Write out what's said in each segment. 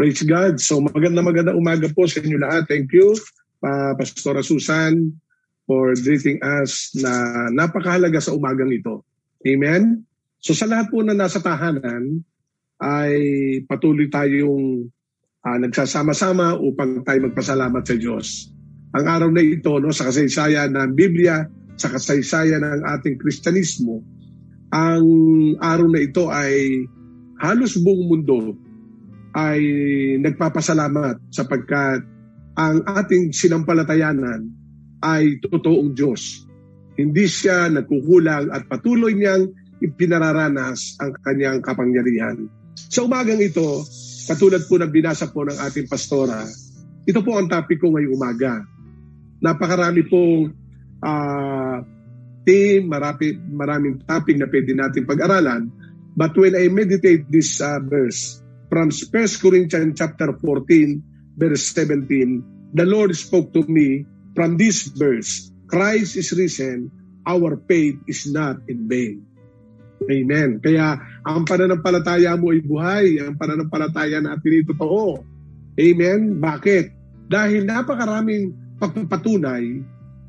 Praise God. So magandang umaga po sa inyo lahat. Thank you, Pastora Susan, for greeting us na napakahalaga sa umagang ito. Amen? So sa lahat po na nasa tahanan, ay patuloy tayong nagsasama-sama upang tayo magpasalamat sa Diyos. Ang araw na ito, no, sa kasaysayan ng Biblia, sa kasaysayan ng ating Kristyanismo, ang araw na ito ay halos buong mundo ay nagpapasalamat sapagkat ang ating sinampalatayanan ay totoong Diyos. Hindi siya nagkukulang at patuloy niyang ipinararanas ang kanyang kapangyarihan. Sa umagang ito, katulad po ng binasa po ng ating pastora, ito po ang topic ko ngayong umaga. Napakarami pong theme, maraming topic na pwede natin pag-aralan. But when I meditate this verse from 1 Corinthians chapter 14, verse 17, the Lord spoke to me from this verse, Christ is risen, our faith is not in vain. Amen. Kaya ang pananampalataya mo ay buhay. Ang pananampalataya natin ay totoo. Amen. Bakit? Dahil napakaraming pagpapatunay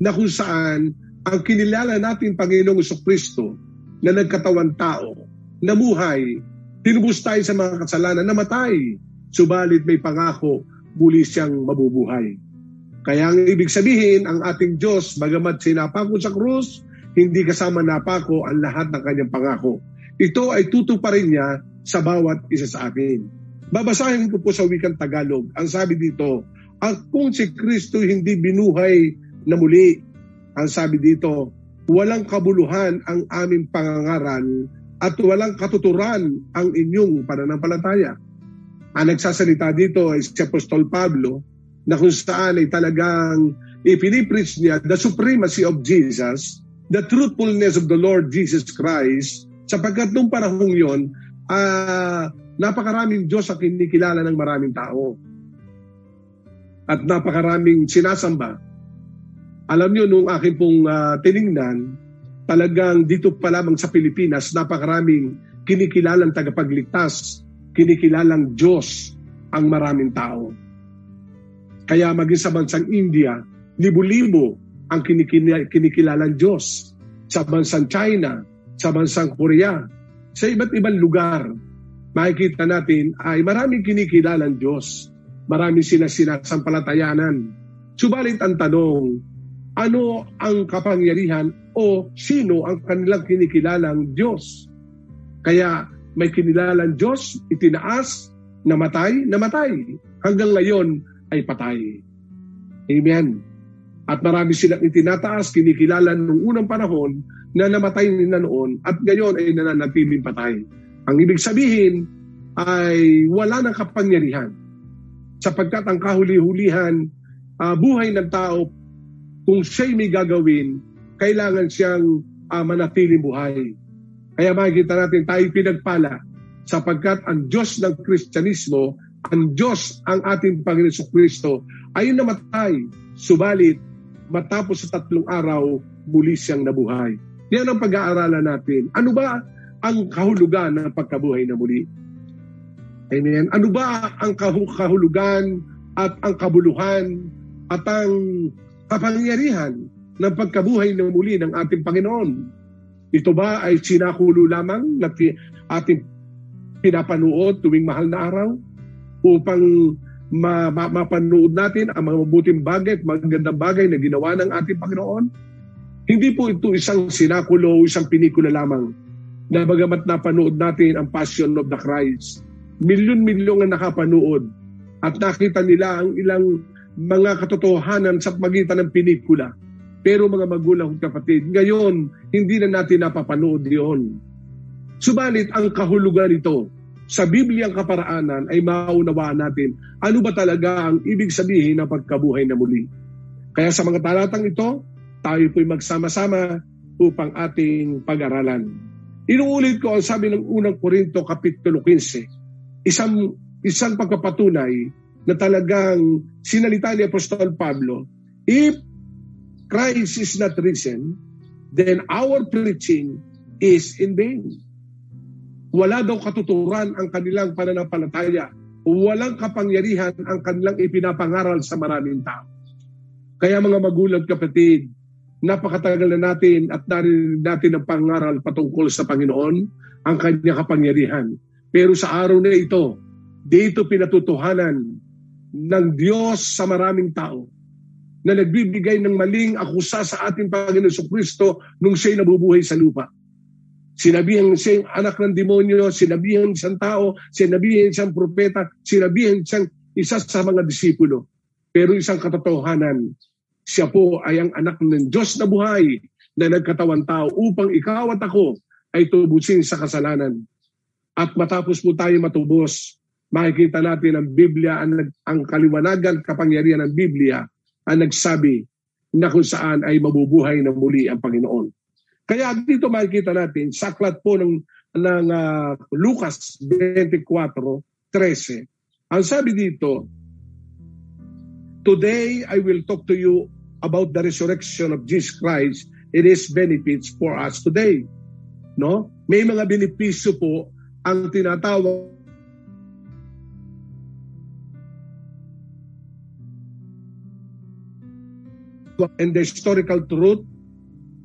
na kung saan ang kinilala natin Panginoong Jesucristo na nagkatawan tao, namuhay, tinubos tayo sa mga kasalanan, namatay, subalit may pangako, muli siyang mabubuhay. Kaya ang ibig sabihin, ang ating Diyos, bagamat sinapako sa krus, hindi kasama napako ang lahat ng kanyang pangako. Ito ay tutuparin niya sa bawat isa sa akin. Babasahin ko po sa wikang Tagalog. Ang sabi dito, at kung si Kristo hindi binuhay na muli, ang sabi dito, walang kabuluhan ang aming pangangaral at walang katuturan ang inyong pananampalataya. Ang nagsasalita dito ay si Apostol Pablo na kung saan ay talagang ipinipreach niya the supremacy of Jesus, the truthfulness of the Lord Jesus Christ, sapagkat nung panahong yun, napakaraming Diyos ang kinikilala ng maraming tao. At napakaraming sinasamba. Alam nyo, nung aking pong tinignan, talagang dito pa lamang sa Pilipinas, napakaraming kinikilalang tagapagligtas, kinikilalang Diyos ang maraming tao. Kaya maging sa bansang India, libo-libo ang kinikilalang Diyos, sa bansang China, sa bansang Korea, sa iba't ibang lugar, makikita natin ay maraming kinikilalang Diyos, maraming sinasampalatayanan. Subalit ang tanong, ano ang kapangyarihan o sino ang kanilang kinikilalang Diyos? Kaya may kinilalang Diyos, itinaas, namatay, hanggang ngayon ay patay. Amen. At marami silang itinataas, kinikilala noong unang panahon na namatay nila noon at ngayon ay nananatiling patay. Ang ibig sabihin ay wala ng kapangyarihan. Sapagkat ang kahuli-hulihan, buhay ng tao, kung siya'y may gagawin, kailangan siyang manatiling buhay. Kaya makikita natin tayo pinagpala sapagkat ang Diyos ng Kristyanismo, ang Diyos, ang ating Panginoong Kristo, ay namatay, subalit matapos sa 3 araw, muli siyang nabuhay. Yan ang pag-aaralan natin. Ano ba ang kahulugan ng pagkabuhay na muli? Amen. Ano ba ang kahulugan at ang kabuluhan at ang kapangyarihan ng pagkabuhay na muli ng ating Panginoon? Ito ba ay sinakulo lamang na ating pinapanood tuwing mahal na araw upang mapanood natin ang mga mabuting bagay at magandang bagay na ginawa ng ating Panginoon? Hindi po ito isang sinakulo o isang pinikula lamang na bagamat napanood natin ang Passion of the Christ. Milyon-milyong na nakapanood at nakita nila ang ilang mga katotohanan sa pagitan ng pinikula. Pero mga magulang kapatid, ngayon hindi na natin napapanood yun. Subalit ang kahulugan nito sa Bibliang kaparaanan ay maunawaan natin ano ba talaga ang ibig sabihin ng pagkabuhay na muli. Kaya sa mga talatang ito, tayo po'y magsama-sama upang ating pag-aralan. Inuulit ko ang sabi ng unang Korinto Kapitulo 15, isang pagpapatunay na talagang sinalita ni Apostol Pablo, if Christ is not risen, then our preaching is in vain. Wala daw katuturan ang kanilang pananampalataya walang kapangyarihan ang kanilang ipinapangaral sa maraming tao. Kaya mga magulang kapatid, napakatagal na natin at narinig natin ang pangaral patungkol sa Panginoon, ang kanyang kapangyarihan. Pero sa araw na ito, dito pinatutuhanan ng Diyos sa maraming tao na nagbibigay ng maling akusa sa ating Panginoon Kristo nung siya'y nabubuhay sa lupa. Sinabihan siyang anak ng demonyo, sinabihan siyang tao, sinabihan siyang propeta, sinabihan siyang isa sa mga disipulo. Pero isang katotohanan, siya po ay ang anak ng Diyos na buhay na nagkatawang tao upang ikaw at ako ay tubusin sa kasalanan. At matapos po tayo matubos, makikita natin ang Biblia, ang kaliwanagan, kapangyarihan ng Biblia ang nagsabi na kung saan ay mabubuhay na muli ang Panginoon. Kaya dito makikita natin, sa aklat po ng Lucas 24:13, ang sabi dito, "Today I will talk to you about the resurrection of Jesus Christ and His benefits for us today." No? May mga benepisyo po ang tinatawag and the historical truth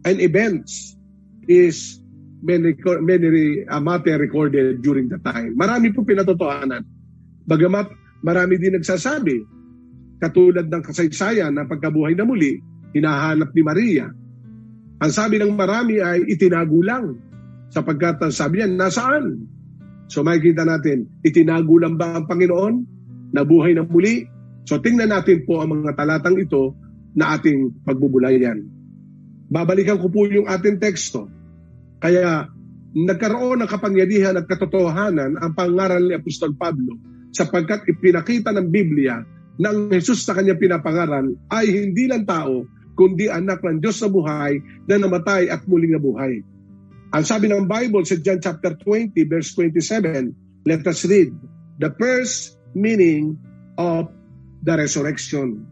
and events is many matter recorded during the time. Marami po pinatotohanan. Bagamat marami din nagsasabi, katulad ng kasaysayan na pagkabuhay na muli, hinahanap ni Maria. Ang sabi ng marami ay itinago lang, sapagkat ang sabi niya, nasaan? So makikita natin, itinago lang ba ang Panginoon na buhay na muli? So tingnan natin po ang mga talatang ito na ating pagbubulayan. Babalikan ko po yung ating teksto. Kaya nagkaroon ng kapangyarihan at katotohanan ang pangaral ni Apostol Pablo sapagkat ipinakita ng Biblia na ang Jesus na kanyang pinapangaral ay hindi lang tao kundi anak ng Diyos na buhay na namatay at muling nabuhay. Ang sabi ng Bible sa John chapter 20 verse 27, let us read the first meaning of the resurrection.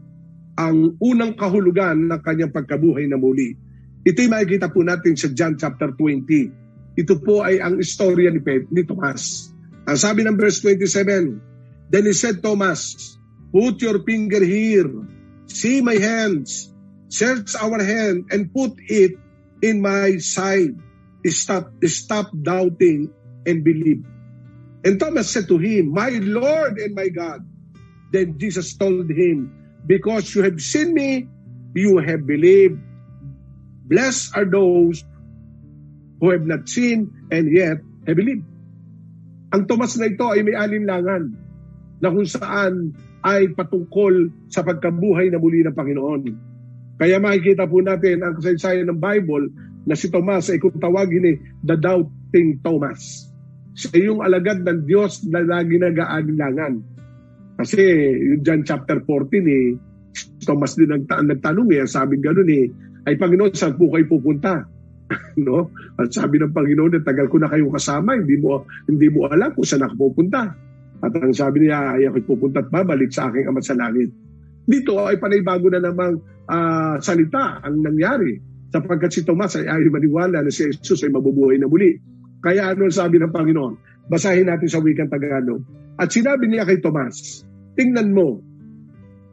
Ang unang kahulugan ng kanyang pagkabuhay na muli. Ito'y makikita po natin sa John chapter 20. Ito po ay ang istorya ni Thomas. Ang sabi ng verse 27, "Then he said, Thomas, put your finger here. See my hands. Search our hand and put it in my side. Stop doubting and believe." And Thomas said to him, "My Lord and my God." Then Jesus told him, "Because you have seen me, you have believed. Blessed are those who have not seen and yet have believed." Ang Thomas na ito ay may alinlangan na kung saan ay patungkol sa pagkabuhay na muli ng Panginoon. Kaya makikita po natin ang kasaysayan ng Bible na si Thomas ay kung tawagin eh, the doubting Thomas. Siya yung alagad ng Diyos na lagi nag-aalinlangan. Kasi yung John chapter 14 eh, si Thomas din nagtanong eh, sabi gano'n eh, ay Panginoon, saan po kayo pupunta? No? At sabi ng Panginoon, tagal ko na kayong kasama, hindi mo alam kung saan ako pupunta. At ang sabi niya, ay ako'y pupunta at babalik sa aking Ama sa langit. Dito ay panaybago na namang salita ang nangyari, sapagkat si Thomas ay ayaw maniwala na si Jesus ay mabubuhay na muli. Kaya ano ang sabi ng Panginoon? Basahin natin sa wikang Tagalog. At sinabi niya kay Thomas, "Tingnan mo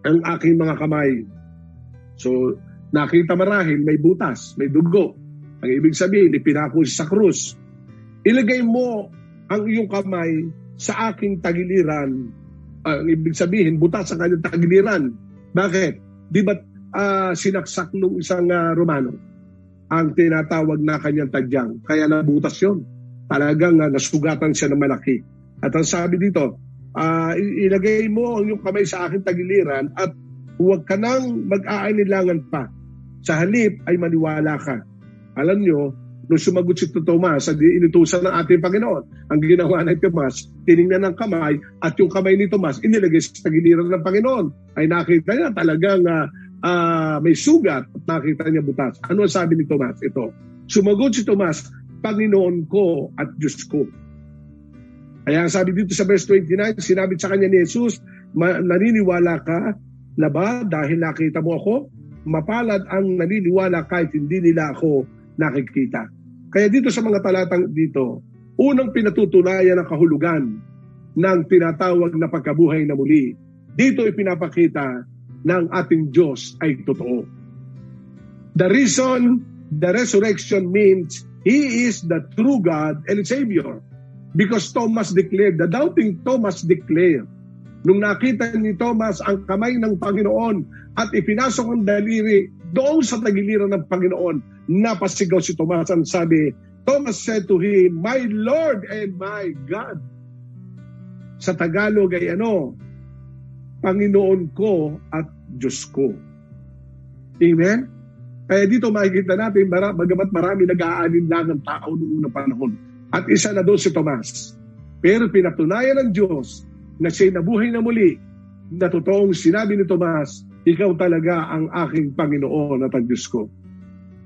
ang aking mga kamay." So, nakita marahil may butas, may dugo. Ang ibig sabihin, ipinako sa krus. "Ilagay mo ang iyong kamay sa aking tagiliran." Ang ibig sabihin, butas sa kanyang tagiliran. Bakit? Di ba't sinaksak nung isang Romano ang tinatawag na kanyang tadyang? Kaya nabutas yun. Talagang nasugatan siya ng malaki. At ang sabi dito, ilagay mo ang iyong kamay sa aking tagiliran at huwag ka nang mag-aanilangan pa. Sa halip ay maniwala ka. Alam nyo, nung sumagot si Thomas, inutusan ng ating Panginoon. Ang ginawa ni Thomas, tinignan ng kamay at yung kamay ni Thomas inilagay sa giliran ng Panginoon. Ay nakita niya talagang may sugat at nakita niya butas. Ano ang sabi ni Thomas? Ito. Sumagot si Thomas, "Panginoon ko at Diyos ko." Kaya ang sabi dito sa verse 29, sinabi sa kanya ni Jesus, "Naniniwala ka na ba dahil nakita mo ako? Mapalad ang naniniwala kahit hindi nila ako nakikita." Kaya dito sa mga talatang dito, unang pinatutunayan ang kahulugan ng tinatawag na pagkabuhay na muli. Dito ipinapakita ng ating Diyos ay totoo. The reason the resurrection means He is the true God and Savior. Because Thomas declared, the doubting Thomas declared, nung nakita ni Thomas ang kamay ng Panginoon at ipinasok ang daliri doon sa tagiliran ng Panginoon, napasigaw si Thomas ang sabi, Thomas said to him, My Lord and my God. Sa Tagalog ay ano? Panginoon ko at Diyos ko. Amen? Kaya dito makikita natin, bagamat marami nag-aanin lang ng tao noong unang panahon. At isa na doon si Thomas. Pero pinatunayan ng Diyos na siya'y nabuhay na muli na totoong sinabi ni Thomas, Ikaw talaga ang aking Panginoon at ang Diyos ko.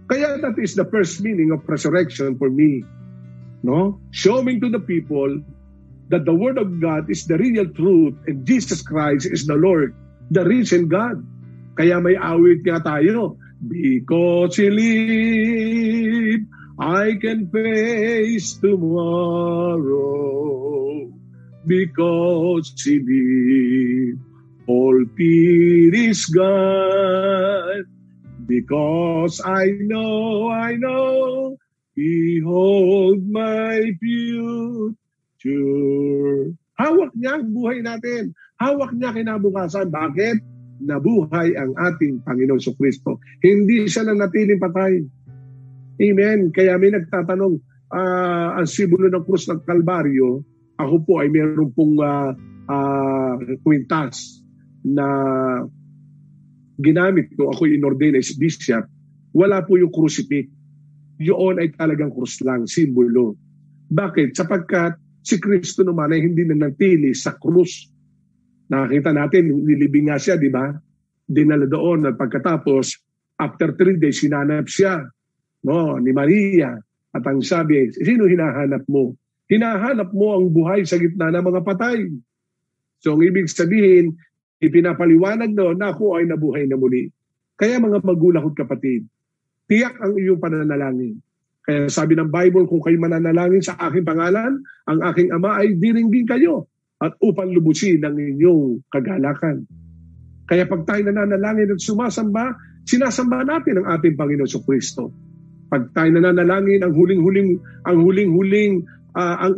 Kaya that is the first meaning of resurrection for me. No? Showing to the people that the Word of God is the real truth and Jesus Christ is the Lord, the risen God. Kaya may awit nga tayo. Because He lives, I can face tomorrow, because He lives, all fear is gone, because I know, He holds my future. Hawak niya ang buhay natin, hawak niya kinabukasan. Bakit? Nabuhay ang ating Panginoon sa Kristo. Hindi siya lang natiling patay. Amen. Kaya may nagtatanong, ang simbolo ng krus ng Kalbaryo, ako po ay meron pong kwintas na ginamit ko. Ako inordain as bishop. Wala po yung crucifix. Yun ay talagang krus lang, simbolo. Bakit? Sapagkat si Kristo naman ay hindi na natili sa krus. Nakita natin, nilibing nga siya, di ba? Dinala doon at pagkatapos, after 3 days, hinanap siya ni Maria. At ang sabi, sino hinahanap mo? Hinahanap mo ang buhay sa gitna ng mga patay. So, ang ibig sabihin, ipinapaliwanag doon na ako ay nabuhay na muli. Kaya mga magulang at kapatid, tiyak ang iyong pananalangin. Kaya sabi ng Bible, kung kayo mananalangin sa aking pangalan, ang aking ama ay diringgin kayo. At upang lubusin ang inyong kagalakan. Kaya pag tayo nananalangin at sumasamba, sinasamba natin ang ating Panginoon sa Kristo. Pag tayo nananalangin, ang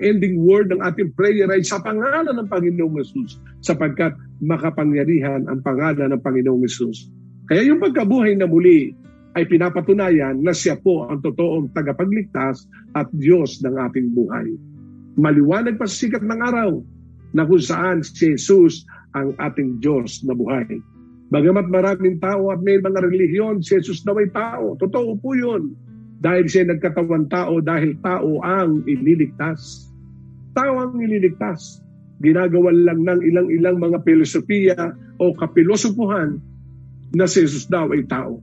ending word ng ating prayer ay sa pangalan ng Panginoong Yesus, sapagkat makapangyarihan ang pangalan ng Panginoong Yesus. Kaya yung pagkabuhay na muli ay pinapatunayan na siya po ang totoong tagapagligtas at Diyos ng ating buhay. Maliwanag pa sa sikat ng araw, na kung saan si Jesus ang ating Diyos na buhay. Bagamat maraming tao at may mga relihiyon, si Jesus daw ay tao. Totoo po yun. Dahil siya nagkatawan tao, dahil tao ang ililigtas. Tao ang ililigtas. Ginagawan lang ng ilang-ilang mga filosofiya o kapilosopuhan na si Jesus daw ay tao.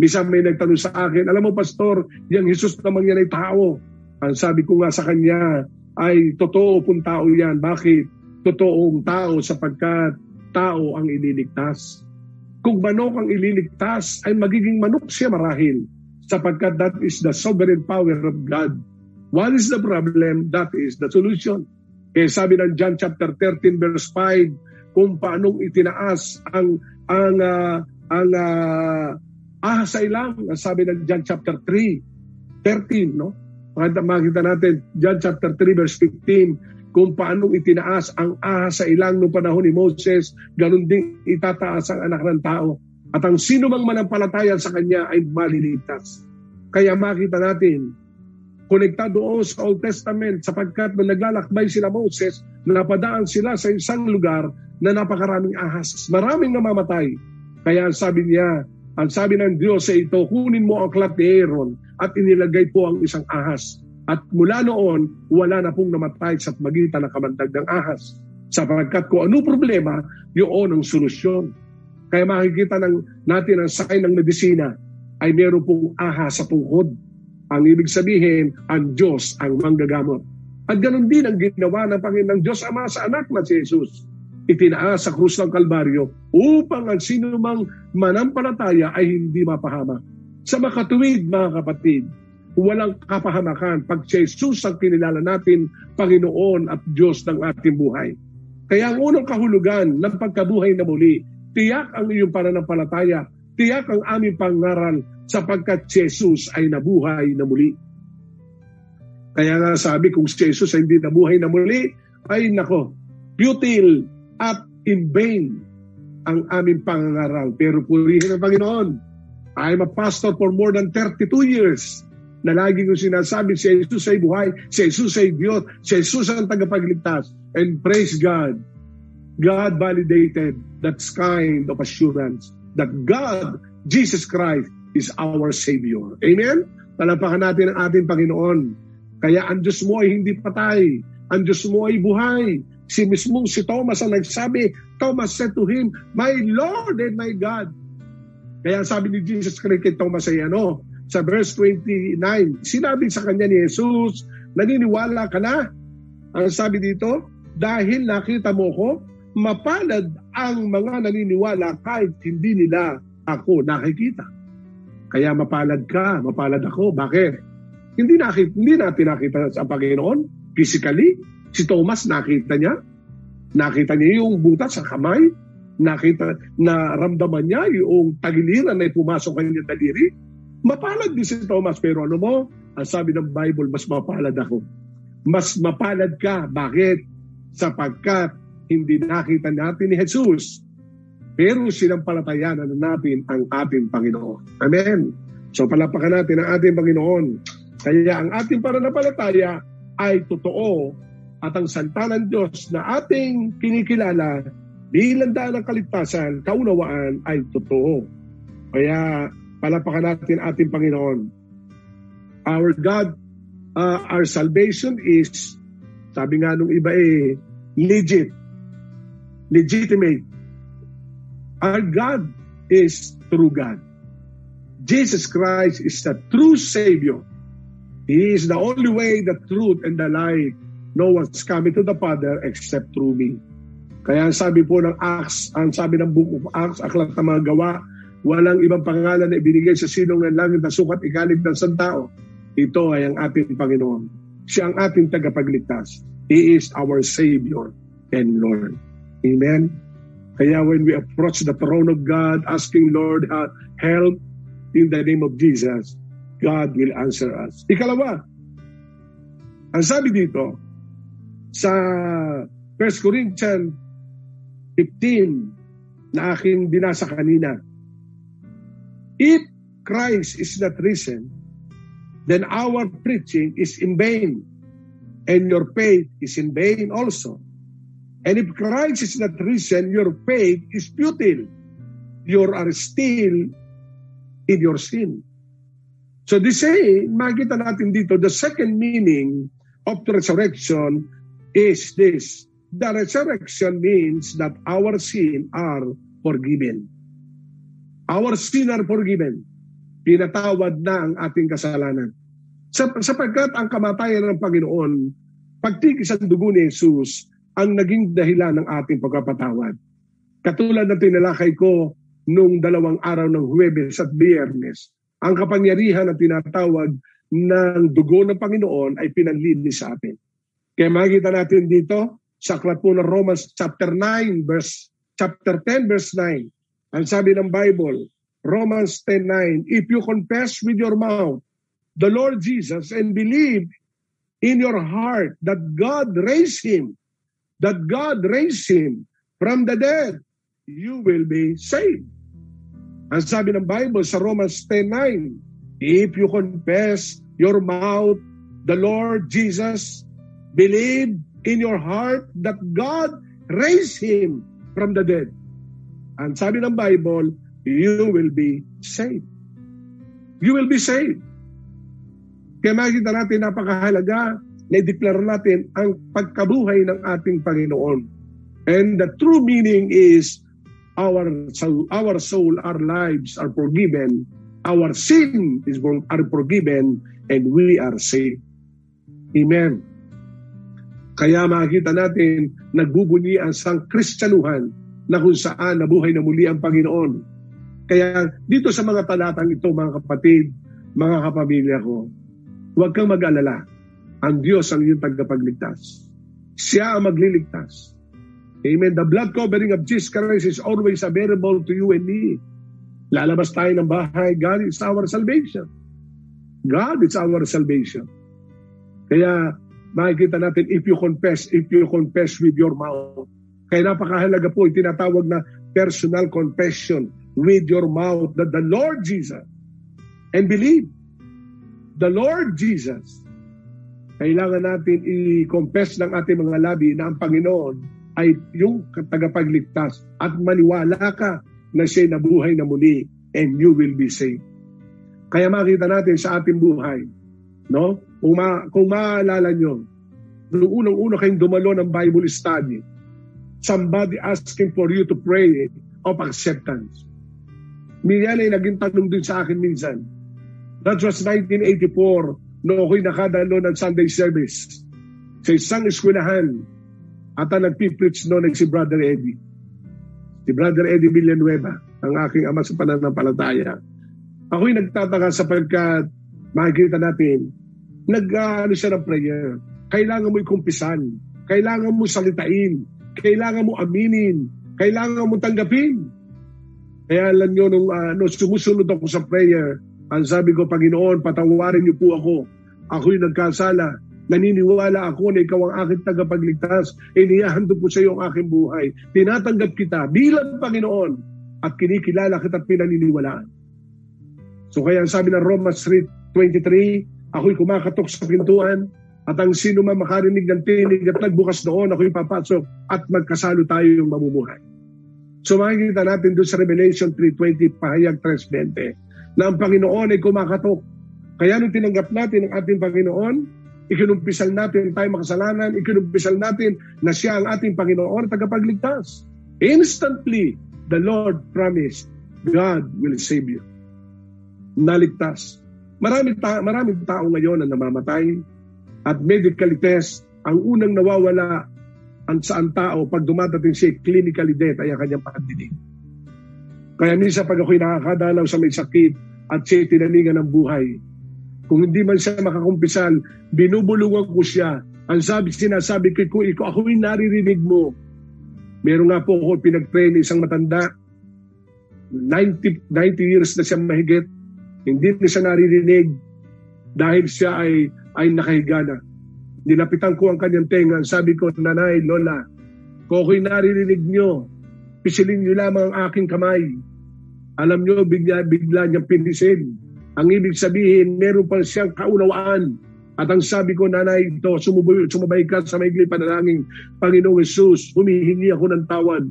Minsan may nagtanong sa akin, alam mo pastor, yung Jesus naman yan ay tao. Ang sabi ko nga sa kanya, ay totoo pong tao yan. Bakit? Totoong tao sapagkat tao ang ililigtas. Kung manok ang ililigtas ay magiging manok siya marahil sapagkat that is the sovereign power of God. What is the problem? That is the solution. Kaya sabi ng John chapter 13 verse 5 kung paanong itinaas ang ahas sa ilang, sabi ng John chapter 13, no? Makita natin John chapter 3 verse 15 kung paanong itinaas ang ahas sa ilang noong panahon ni Moses, ganun din itataas ang anak ng tao. At ang sino mang manampalataya sa kanya ay maliligtas. Kaya makita natin, konektado doon sa Old Testament sapagkat na naglalakbay sila Moses, napadaan sila sa isang lugar na napakaraming ahas. Maraming namamatay. Kaya ang sabi ng Diyos sa ito, kunin mo ang klat ni Aaron at inilagay po ang isang ahas. At mula noon, wala na pong namatay sa magitan ng kamandag ng ahas. Sapagkat kung ano problema, yun ang solusyon. Kaya makikita natin ang sign ng medisina ay meron pong ahas sa tuhod. Ang ibig sabihin, ang Diyos ang manggagamot. At ganun din ang ginawa ng Panginoon Diyos Ama sa anak na si Jesus. Itinaas sa krus ng Kalbaryo upang ang sinumang manampalataya ay hindi mapahama. Sa makatuwid, mga kapatid, walang kapahamakan pag si Jesus ang kinilala natin, Panginoon at Diyos ng ating buhay. Kaya ang unang kahulugan ng pagkabuhay na muli, tiyak ang iyong pananampalataya, tiyak ang aming pangaral sapagkat si Jesus ay nabuhay na muli. Kaya nga sabi, kung si Jesus ay hindi nabuhay na muli, ay nako, futile at in vain ang aming pangaral. Pero purihin ang Panginoon. I'm a pastor for more than 32 years na lagi kong sinasabi, si Jesus ay buhay, si Jesus ay Diyos, si Jesus ang tagapagligtas. And praise God, God validated that kind of assurance that God, Jesus Christ, is our Savior. Amen? Talampakan natin ang ating Panginoon. Kaya ang Diyos mo ay hindi patay. Ang Diyos mo ay buhay. Si mismo si Thomas ang nagsabi, Thomas said to him, My Lord and my God. Kaya sabi ni Jesus Christ kay Thomas ay ano? Sa verse 29, sinabi sa kanya ni Jesus, naniniwala ka na? Ang sabi dito, dahil nakita mo ko, mapalad ang mga naniniwala kahit hindi nila ako nakikita. Kaya mapalad ka, mapalad ako. Bakit? Hindi natin nakita sa Panginoon physically. Si Thomas nakita niya. Nakita niya yung butas sa kamay. Naramdaman niya yung tagiliran na pumasok kanyang daliri. Mapalad din si Thomas. Pero ano mo? Ang sabi ng Bible, mas mapalad ako. Mas mapalad ka. Bakit? Sapagkat hindi nakita natin ni Jesus. Pero sinampalatayanan natin ang ating Panginoon. Amen. So palapakan natin ang ating Panginoon. Kaya ang ating pananampalataya ay totoo at ang salita ng Diyos na ating kinikilala bilang daan ng kaligtasan, kaunawaan ay totoo. Kaya palapakan natin ating Panginoon. Our God, our salvation is, sabi nga nung iba eh, legit. Legitimate. Our God is true God. Jesus Christ is the true Savior. He is the only way, the truth, and the light. No one's coming to the Father except through me. Kaya ang sabi po ng Acts, ang sabi ng Book of Acts, aklat ng mga gawa, walang ibang pangalan na ibinigay sa sinong ng langit na sukat igalit ng santao. Ito ay ang ating Panginoon. Siya ang ating tagapagligtas. He is our Savior and Lord. Amen? Kaya when we approach the throne of God, asking Lord help in the name of Jesus, God will answer us. Ikalawa, ang sabi dito, sa 1 Corinthians 15 na aking binasa kanina, if Christ is not risen, then our preaching is in vain, and your faith is in vain also. And if Christ is not risen, your faith is futile. You are still in your sin. So they say, makita natin dito, the second meaning of the resurrection is this. The resurrection means that our sin are forgiven. Our sin are forgiven. Pinatawad na ang ating kasalanan. Sapagkat ang kamatayan ng Panginoon, pagtikis ang dugo ni Jesus, ang naging dahilan ng ating pagkapatawad. Katulad na tinalakay ko noong 2 araw ng Huwebes at Biyernes, ang kapangyarihan na tinatawag ng dugo ng Panginoon ay pinanlinis sa atin. Kaya makikita natin dito sa aklat po ng Romans chapter 10 verse 9. Ang sabi ng Bible, Romans 10:9, if you confess with your mouth the Lord Jesus and believe in your heart that God raised him from the dead, you will be saved. Ang sabi ng Bible sa Romans 10:9, if you confess your mouth the Lord Jesus, believe in your heart that God raised him from the dead. Ang sabi ng Bible, you will be saved. You will be saved. Kaya makikita natin napakahalaga na i-declare natin ang pagkabuhay ng ating Panginoon. And the true meaning is Our soul, our lives are forgiven. Our sin are forgiven, and we are saved. Amen. Kaya makikita natin nagbubunyi ang sang Kristiyanuhan na kung saan nabuhay na muli ang Panginoon. Kaya dito sa mga talatang ito, mga kapatid, mga kapamilya ko, Huwag kang mag-alala. Ang Diyos ang iyong tagapagligtas. Siya ang magliligtas. Amen. The blood covering of Jesus Christ is always available to you and me. Lalabas tayo ng bahay. God is our salvation. God is our salvation. Kaya makikita natin, if you confess with your mouth. Kaya napakahalaga po, itinatawag na personal confession with your mouth that the Lord Jesus, and believe the Lord Jesus. Kailangan natin i-confess ng ating mga labi na ang Panginoon ay yung tagapagligtas at maniwala ka na siya'y nabuhay na muli and you will be saved. Kaya makita natin sa ating buhay, no? Kung maalala nyo, unang-una kayong dumalo ng Bible study, somebody asking for you to pray of acceptance. Yan ay naging tanong din sa akin minsan. That was 1984. No, ako'y nakadalo ng Sunday service sa isang eskwelahan at ang nagpipreach noon ay si Brother Eddie. Si Brother Eddie Villanueva, ang aking ama sa pananampalataya. Ako'y nagtataka sapagkat makikita natin, nag-ano siya ng prayer. Kailangan mo ikumpisan. Kailangan mo salitain. Kailangan mo aminin. Kailangan mo tanggapin. Kaya alam nyo, nung sumusunod ako sa prayer, ang sabi ko, Panginoon, patawarin niyo po ako. Ako'y nagkasala. Naniniwala ako na ikaw ang aking tagapagligtas. Inihahando po sa iyo ang aking buhay. Tinatanggap kita bilang Panginoon at kinikilala kita at pinaniniwalaan. So kaya ang sabi ng Romans 3:23, ako'y kumakatok sa pintuan at ang sino man makarinig ng tinig at nagbukas doon, ako'y papasok at magkasalo tayong mamumuhay. So makikita natin doon sa Revelation 3:20, pahayag 3:20. Na ang Panginoon ay kumakatok. Kaya nung tinanggap natin ang ating Panginoon, ikinumpisal natin tayo makasalanan, ikinumpisal natin na siya ang ating Panginoon, tagapagligtas. Instantly, the Lord promised, God will save you. Naligtas. Maraming tao ngayon na namamatay at medical test, ang unang nawawala ang saan tao pag dumadating siya clinically dead ay ang kanyang pandinig. Kaya minsan pag ako'y nakakadalaw sa may sakit at siya'y tinaningan ng buhay, kung hindi man siya makakumpisal, binubulungan ko siya. Ang sinasabi ko, ako'y naririnig mo. Meron nga po ako pinag-train isang matanda. 90 years na siya mahigit. Hindi na siya naririnig dahil siya ay nakahiga na. Nilapitan ko ang kanyang tenga. Sabi ko, Nanay, Lola, kung ako'y naririnig nyo, pisilin nyo lamang ang aking kamay. Alam nyo, bigla niyang pinisin. Ang ibig sabihin, meron pa siyang kaunawaan. At ang sabi ko, Nanay, ito, sumabay ka sa maigli panalangin. Panginoong Yesus, humihingi ako ng tawad.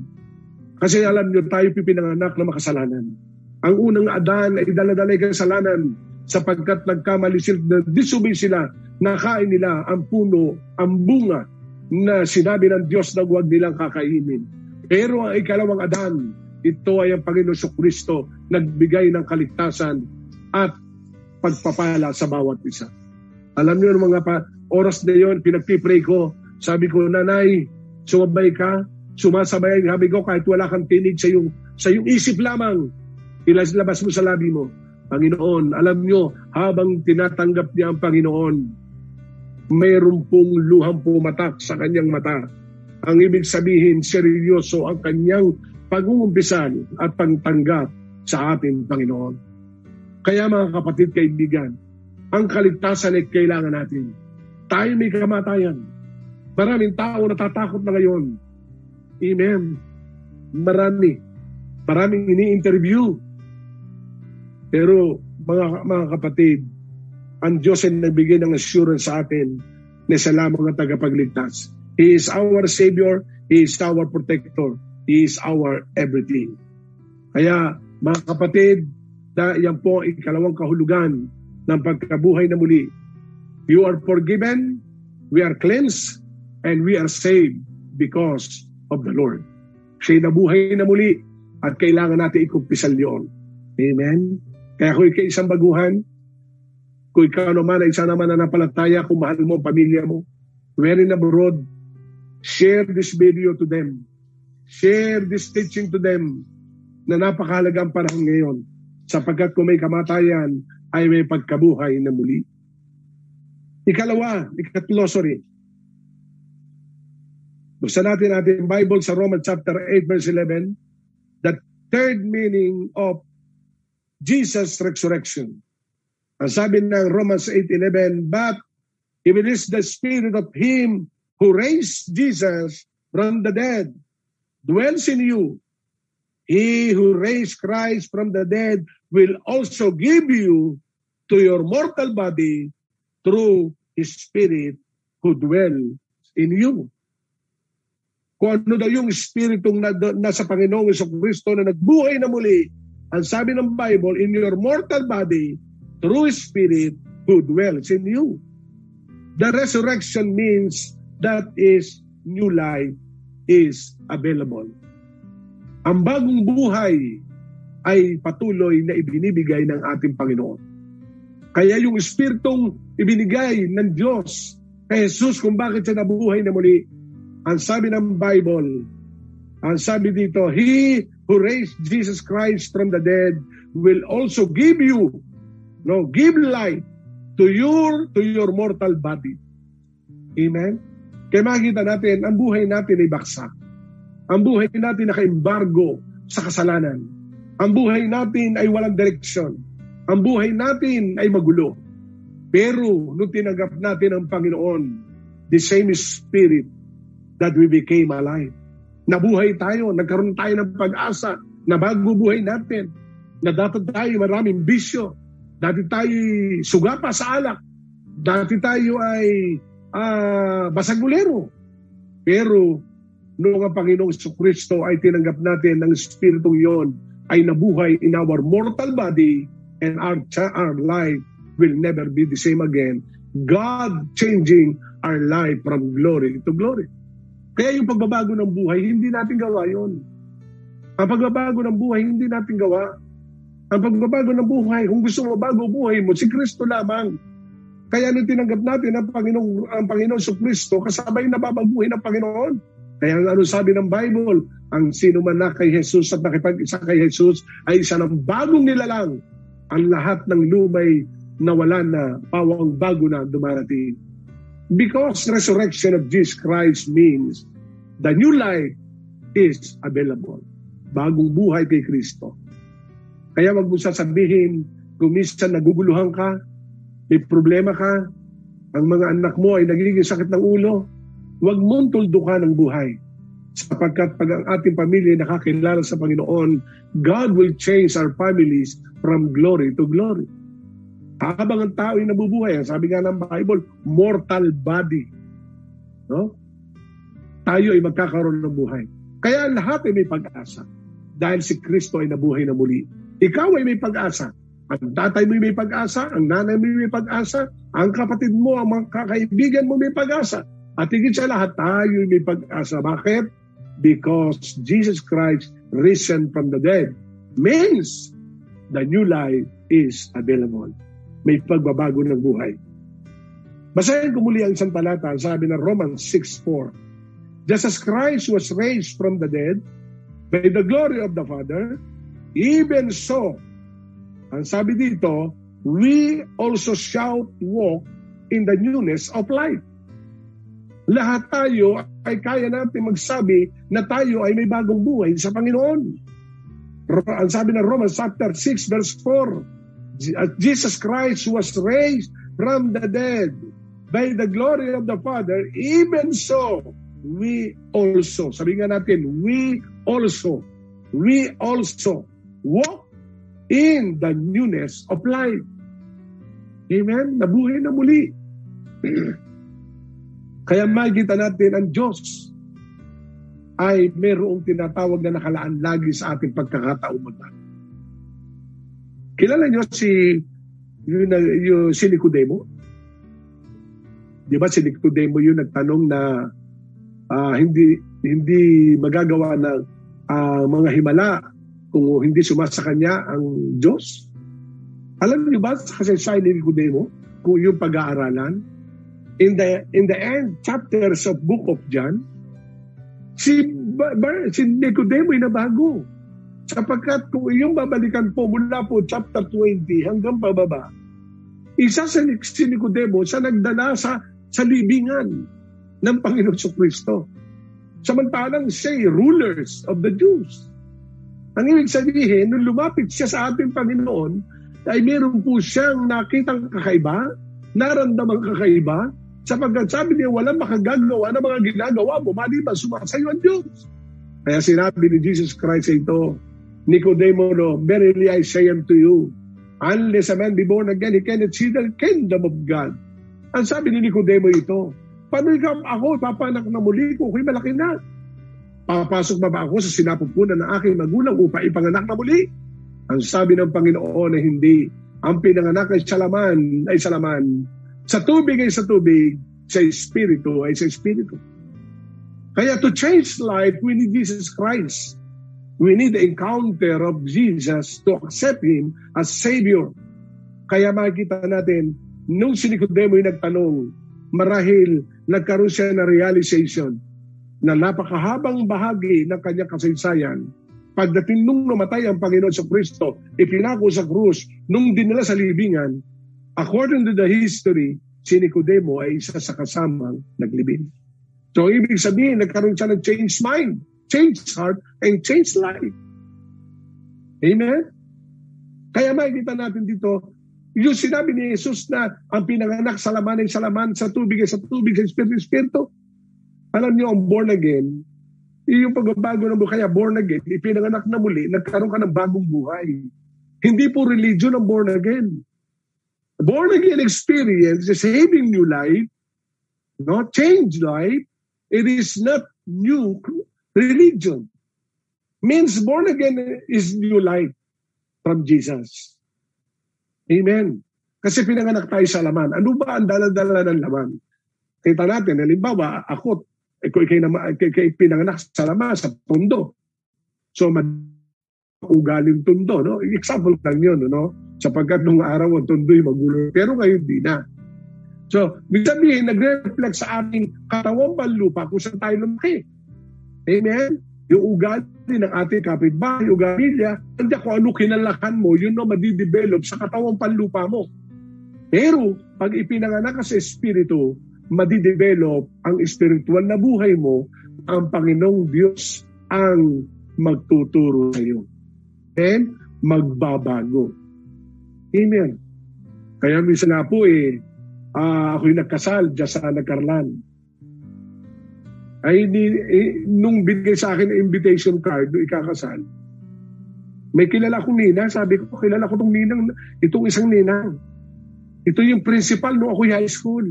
Kasi alam nyo, tayo pipinanganak na makasalanan. Ang unang Adan ay daladalay kasalanan sapagkat nagkamali sila, disobey sila, nakain nila ang puno, ang bunga na sinabi ng Diyos na huwag nilang kakainin. Pero ang ikalawang Adan, ito ay ang Panginoong Kristo, nagbigay ng kaligtasan at pagpapala sa bawat isa. Alam niyo mga oras na yon, pinagpipray ko. Sabi ko, Nanay, sumabay ka, sumasabay ang habi ko kahit wala kang tinig sa iyong isip lamang. Ilabas mo sa labi mo. Panginoon, alam niyo, habang tinatanggap niya ang Panginoon, mayroon pong luhang pumatak sa kanyang mata. Ang ibig sabihin, seryoso ang kanyang pag-uumpisan at pagtanggap sa ating Panginoon. Kaya mga kapatid, kaibigan, ang kaligtasan ay kailangan natin. Tayo may kamatayan. Maraming tao natatakot na ngayon. Amen. Maraming ini-interview. Pero mga kapatid, ang Diyos ay nagbigay ng assurance sa atin na siya lamang ang tagapagligtas. He is our Savior. He is our Protector. He is our everything. Kaya, mga kapatid, yan po ang ikalawang kahulugan ng pagkabuhay na muli. You are forgiven, we are cleansed, and we are saved because of the Lord. Siya'y nabuhay na muli at kailangan natin ikumpisal yun. Amen? Kaya kung ikaw isang baguhan, kung ikaw naman ay isa naman na napalataya, kung mahal mo ang pamilya mo, wherein abroad, share this video to them. Share this teaching to them na napakahalaga ang panahon ngayon sapagkat kung may kamatayan ay may pagkabuhay na muli. Ikatlo. Buksan natin ating Bible sa Romans chapter 8 verse 11. The third meaning of Jesus' resurrection. Ang sabi ng Romans 8:11, but if it is the spirit of Him who raised Jesus from the dead dwells in you, He who raised Christ from the dead will also give you to your mortal body through His Spirit who dwells in you. Kung ano daw yung Spiritong nasa Panginoong Jesucristo na nagbuhay na muli, ang sabi ng Bible, in your mortal body, through His Spirit, who dwells in you. The resurrection means that is new life is available. Ang bagong buhay ay patuloy na ibinibigay ng ating Panginoon. Kaya yung Spiritong ibinigay ng Diyos kay Jesus kung bakit siya nabuhay na muli, ang sabi ng Bible, ang sabi dito, He who raised Jesus Christ from the dead will also give you, no, give life to your mortal body. Amen? Kaya makikita natin, ang buhay natin ay baksak. Ang buhay natin naka-embargo sa kasalanan. Ang buhay natin ay walang direksyon. Ang buhay natin ay magulo. Pero, nung tinanggap natin ang Panginoon, the same Spirit that we became alive. Nabuhay tayo, nagkaroon tayo ng pag-asa na bago buhay natin, na dapat tayo maraming bisyo, dati tayo suga pa sa alak, dati tayo ay basagulero. Pero noong ang Panginoong Jesucristo ay tinanggap natin ang Espiritong yon ay nabuhay in our mortal body and our life will never be the same again. God changing our life from glory to glory. Kaya yung pagbabago ng buhay, hindi natin gawa yun. Ang pagbabago ng buhay, hindi natin gawa. Ang pagbabago ng buhay, kung gusto mo bago buhay mo, si Kristo lamang. Kaya nung tinanggap natin ang Panginoon si Kristo, kasabay na babaguhin ang Panginoon. Kaya ano sabi ng Bible, ang sino man na kay Jesus at nakipag-isa kay Jesus ay isa ng bagong nilalang. Ang lahat ng lumay nawala na, pawang bago na dumarating. Because resurrection of Jesus Christ means the new life is available. Bagong buhay kay Kristo. Kaya wag mo sasabihin, kung minsan naguguluhan ka, may problema ka, ang mga anak mo ay nagiging sakit ng ulo, wag mong tuldukan ang buhay. Sapagkat pag ang ating pamilya nakakilala sa Panginoon, God will change our families from glory to glory. Habang ang tao ay nabubuhay, sabi nga ng Bible, mortal body. No? Tayo ay magkakaroon ng buhay. Kaya lahat ay may pag-asa. Dahil si Kristo ay nabuhay na muli. Ikaw ay may pag-asa. Ang tatay mo may pag-asa, ang nanay mo may pag-asa, ang kapatid mo, ang mga kakaibigan mo may pag-asa. At higit sa lahat, tayo ay may pag-asa. Bakit? Because Jesus Christ risen from the dead means the new life is available. May pagbabago ng buhay. Basahin ko muli ang isang talata, sabi ng Romans 6:4. Just as Christ was raised from the dead by the glory of the Father, even so, ang sabi dito, we also shall walk in the newness of life. Lahat tayo ay kaya natin magsabi na tayo ay may bagong buhay sa Panginoon. Ang sabi ng Romans chapter 6 verse 4, Jesus Christ was raised from the dead by the glory of the Father. Even so, we also, sabi nga natin, we also walk in the newness of life. Amen? Nabuhay na muli. Kaya makikita natin ang Diyos ay mayroong tinatawag na nakalaan lagi sa ating pagkakataon. Kilala niyo si Nicodemus? Di ba si Nicodemus yung nagtanong na hindi magagawa ng mga himala kung hindi sumasa kanya ang Diyos? Alam niyo ba kasi siya ni Nicodemus kung yung pag-aaralan? In the end chapters of Book of John, si Nicodemus ay nabago. Sapagkat kung iyong babalikan po mula po chapter 20 hanggang pababa, Isa si Nicodemus sa nagdala sa libingan ng Panginoon Kristo. Samantalang say rulers of the Jews. Ang ibig sabihin, nung lumapit siya sa ating Panginoon, ay meron po siyang nakitang kakaiba, naramdamang kakaiba, sapagkat sabi niya, walang makagagawa ng mga ginagawa mo, maliban sumasayo ang Diyos. Kaya sinabi ni Jesus Christ ito, Nicodemus, verily I say unto you, unless a man be born again, he cannot see the kingdom of God. Ang sabi ni Nicodemus ito, paano ikaw ako, papanak na muli ko, ako'y malaki na. Papasok ba ako sa sinapupunan ng aking magulang upang ipanganak na muli? Ang sabi ng Panginoon ay hindi. Ang pinanganak ay salaman, ay salaman. Sa tubig ay sa tubig, sa espiritu ay sa espiritu. Kaya to change life, we need Jesus Christ. We need the encounter of Jesus to accept Him as Savior. Kaya makikita natin, nung si Nicodemus ay nagtanong, marahil nagkaroon siya ng realization na napakahabang bahagi ng kanyang kasaysayan. Pagdating nung namatay ang Panginoon sa Kristo, ipinako sa krus, nung dinala sa libingan, according to the history, si Nicodemo ay isa sa kasamang naglibing. So, ibig sabihin, nagkaroon siya ng change mind, change heart, and change life. Amen? Kaya makikita natin dito, yung sinabi ni Jesus na ang pinanganak sa laman ay sa laman, sa tubig ay sa tubig, sa espiritu. Alam niyo, ang born again, yung pagbabago ng buhay, born again, ipinanganak na muli, nagkaroon ka ng bagong buhay. Hindi po religion ang born again. Born again experience is having new life, not change life. It is not new religion. Means born again is new life from Jesus. Amen. Kasi pinanganak tayo sa laman. Ano ba ang dala-dala ng laman? Kita natin, halimbawa, ako, kay pinanganak sa lama, sa tondo. So, ugaling tondo, no? Example lang yun, no? Sapagkat nung araw, ang tondo yung magulo. Pero ngayon, di na. So, ibig sabihin, nagre-reflect sa ating katawan panlupa kung saan tayo lumaki. Amen? Yung ugali ng ating kapitbahay, yung ugarilya, hindi kung ano kinalakan mo, yun no, madidevelop sa katawan panlupa mo. Pero, pag ipinanganak ka sa espiritu, madidevelop ang espiritual na buhay mo, ang Panginoong Diyos ang magtuturo sa iyo. And magbabago. Amen. Kaya minsan nga po ako'y nagkasal dyan sa Nagkarlan. Nung binigay sa akin invitation card, nung ikakasal, may kilala akong ninang. Sabi ko, kilala ko itong ninang, itong isang ninang. Ito yung principal nung ako'y high school.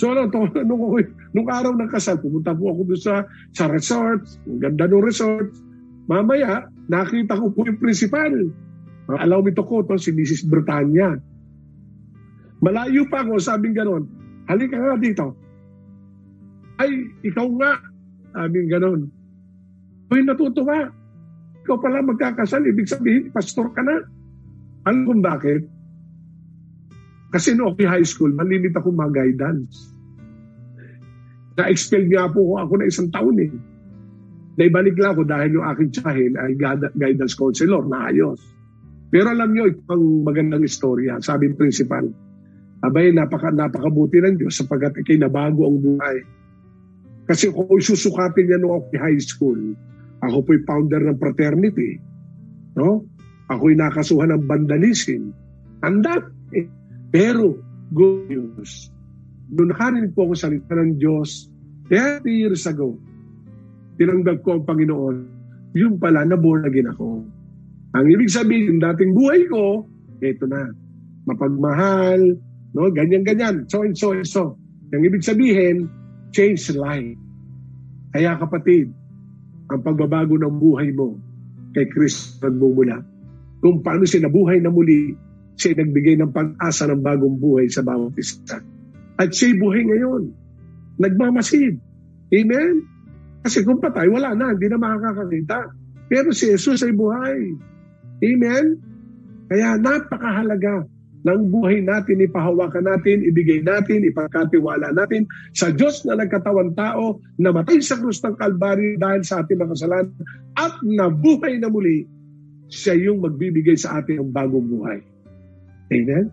So, nung araw ng kasal, pumunta po ako doon sa resort. Ang ganda ng resort. Mamaya, nakita ko po yung principal. Allow me to quote, si Mrs. Britannia. Malayo pa ako, sabing ganon. Halika nga dito. Ay, ikaw nga. Sabing ganon. Uy, natutuwa. Ikaw pala magkakasal. Ibig sabihin, pastor ka na. Alam kung bakit? Kasi noong ako high school, malimit ako mga guidance. Na-expel niya po ako na isang taon eh. Naibalik lang ako dahil yung aking tiyahin ay guidance counselor, naayos. Pero alam niyo, itong magandang istorya, sabi ng principal, abay, napakabuti ng Diyos sapagkat ikinabago ang buhay. Kasi kung isusukatin niya noong ako high school, ako po'y founder ng fraternity. No? Ako'y nakasuhan ng vandalism. And that, pero, good news. Noong nakarinig po ako salita ng Diyos, 30 years ago, tinanggap ko ang Panginoon, yung pala, naborn again ako. Ang ibig sabihin, dating buhay ko, eto na, mapagmahal, no, ganyan-ganyan, so and so and so. Ang ibig sabihin, change life. Kaya kapatid, ang pagbabago ng buhay mo, kay Kristo nagmumula. Kung paano sinabuhay na muli, siya nagbigay ng pag-asa ng bagong buhay sa bawat isa. At siya'y buhay ngayon. Nagmamasid. Amen? Kasi kung patay, wala na. Hindi na makakakita. Pero si Jesus ay buhay. Amen? Kaya napakahalaga ng buhay natin, ipahawakan natin, ibigay natin, ipagkatiwala natin sa Diyos na nagkatawang tao, namatay sa krus ng Kalbaryo dahil sa ating mga kasalanan at nabuhay na muli. Siya yung magbibigay sa atin ng bagong buhay. Amen?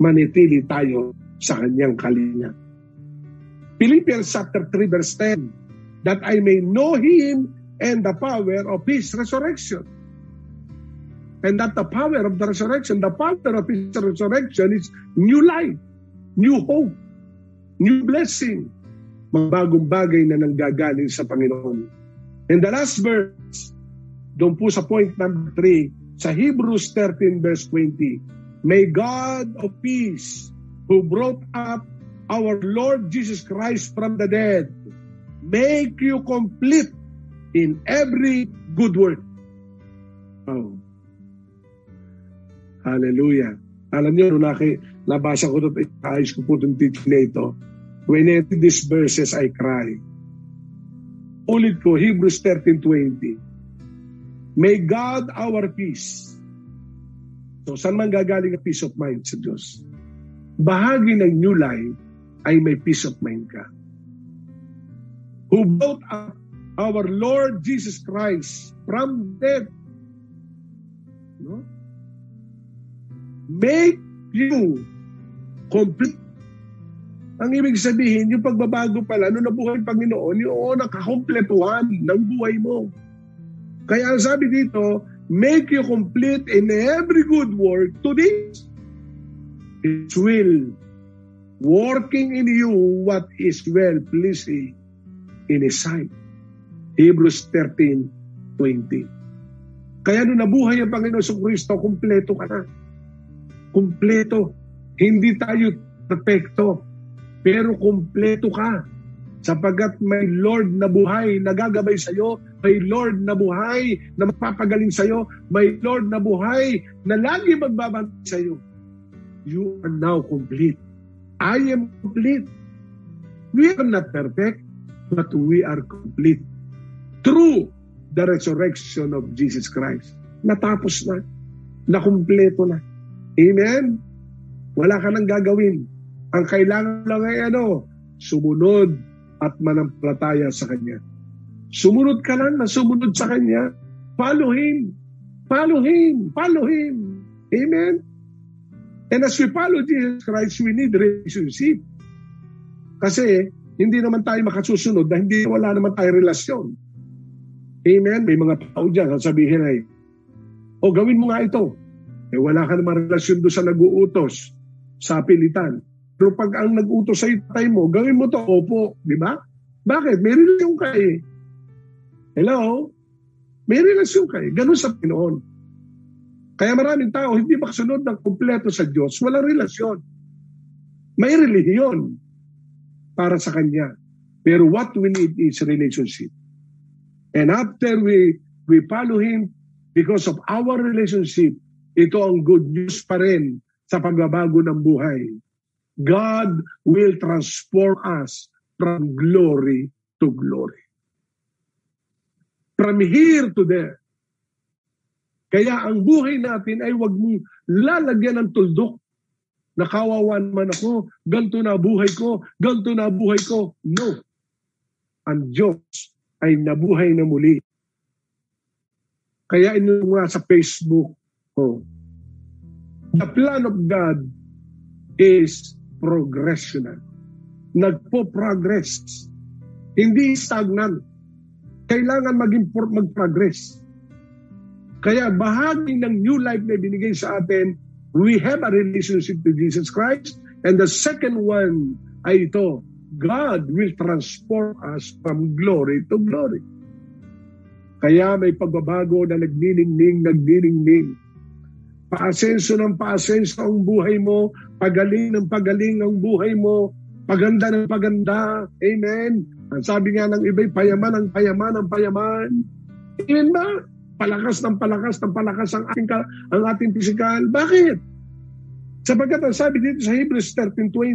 manitili tayo sa kanyang kalinga. Philippians chapter 3 verse 10, that I may know Him and the power of His resurrection. And that the power of the resurrection, the power of His resurrection is new life, new hope, new blessing, mga bagong bagay na nanggagaling sa Panginoon. And the last verse, doon po sa point number 3, sa Hebrews 13 verse 20, May God of peace, who brought up our Lord Jesus Christ from the dead, make you complete in every good work. Oh. Hallelujah. Alam niyo, nabasa ko ito, ayos ko po itong teaching na ito. When I read these verses, I cry. Ulit ko, Hebrews 13:20. May God our peace. So, saan man gagaling ang peace of mind sa Diyos? Bahagi ng new life ay may peace of mind ka. Who brought up our Lord Jesus Christ from death. No? Make you complete. Ang ibig sabihin, yung pagbabago pala, noong nabuhay Panginoon, yung nakakompletuhan ng buhay mo. Kaya ang sabi dito, make you complete in every good work to this. His will, working in you what is well-pleasing in His sight. Hebrews 13:20. Kaya nung nabuhay ang Panginoon Kristo, kumpleto ka na. Kumpleto. Hindi tayo perfecto, pero kumpleto ka. Sapagkat may Lord na buhay na gagabay sa'yo, may Lord na buhay na mapapagaling sa'yo, may Lord na buhay na lagi magbabantay sa'yo. You are now complete. I am complete. We are not perfect, but we are complete through the resurrection of Jesus Christ. Natapos na. Nakumpleto na. Amen? Wala ka nang gagawin. Ang kailangan lang ay sumunod at manampalataya sa Kanya. Sumunod ka lang na sumunod sa Kanya. Follow Him. Follow Him. Follow Him. Amen? And as we follow Jesus Christ, we need relationship. Kasi, hindi naman tayo makasusunod na hindi wala naman tayo relasyon. Amen? May mga tao dyan, sasabihin ay, gawin mo nga ito. Wala ka naman relasyon doon sa nag-uutos, sa pilitan. Pero pag ang nag-uutos sa itay mo, gawin mo to, opo, di ba? Bakit? May relasyon ka eh. Hello? May relasyon ka eh. Ganun sa Pinoon. Kaya maraming tao, hindi makasunod ng kumpleto sa Diyos, walang relasyon. May relihiyon para sa Kanya. Pero what we need is relationship. And after we follow Him, because of our relationship, ito ang good news pa rin sa pagbabago ng buhay. God will transform us from glory to glory. From here to there. Kaya ang buhay natin ay huwag mong lalagyan ng tuldok. Nakawawan man ako, ganito na buhay ko, ganito na buhay ko. No. Ang Diyos ay nabuhay na muli. Kaya ino nga sa Facebook. Oh. The plan of God is progressional. Nagpo-progress. Hindi stagnant. Kailangan maging mag-progress. Kaya bahagi ng new life na binigay sa atin, we have a relationship to Jesus Christ. And the second one ay ito, God will transform us from glory to glory. Kaya may pagbabago na nagniningning. Paasenso ng paasenso ang buhay mo, pagaling ng pagaling ang buhay mo, paganda ng paganda. Amen. Ang sabi nga ng iba'y payaman ang payaman ang payaman. Amen ba? Palakas ng palakas ng palakas ang ating pisikal. Bakit? Sapagkat ang sabi dito sa Hebrews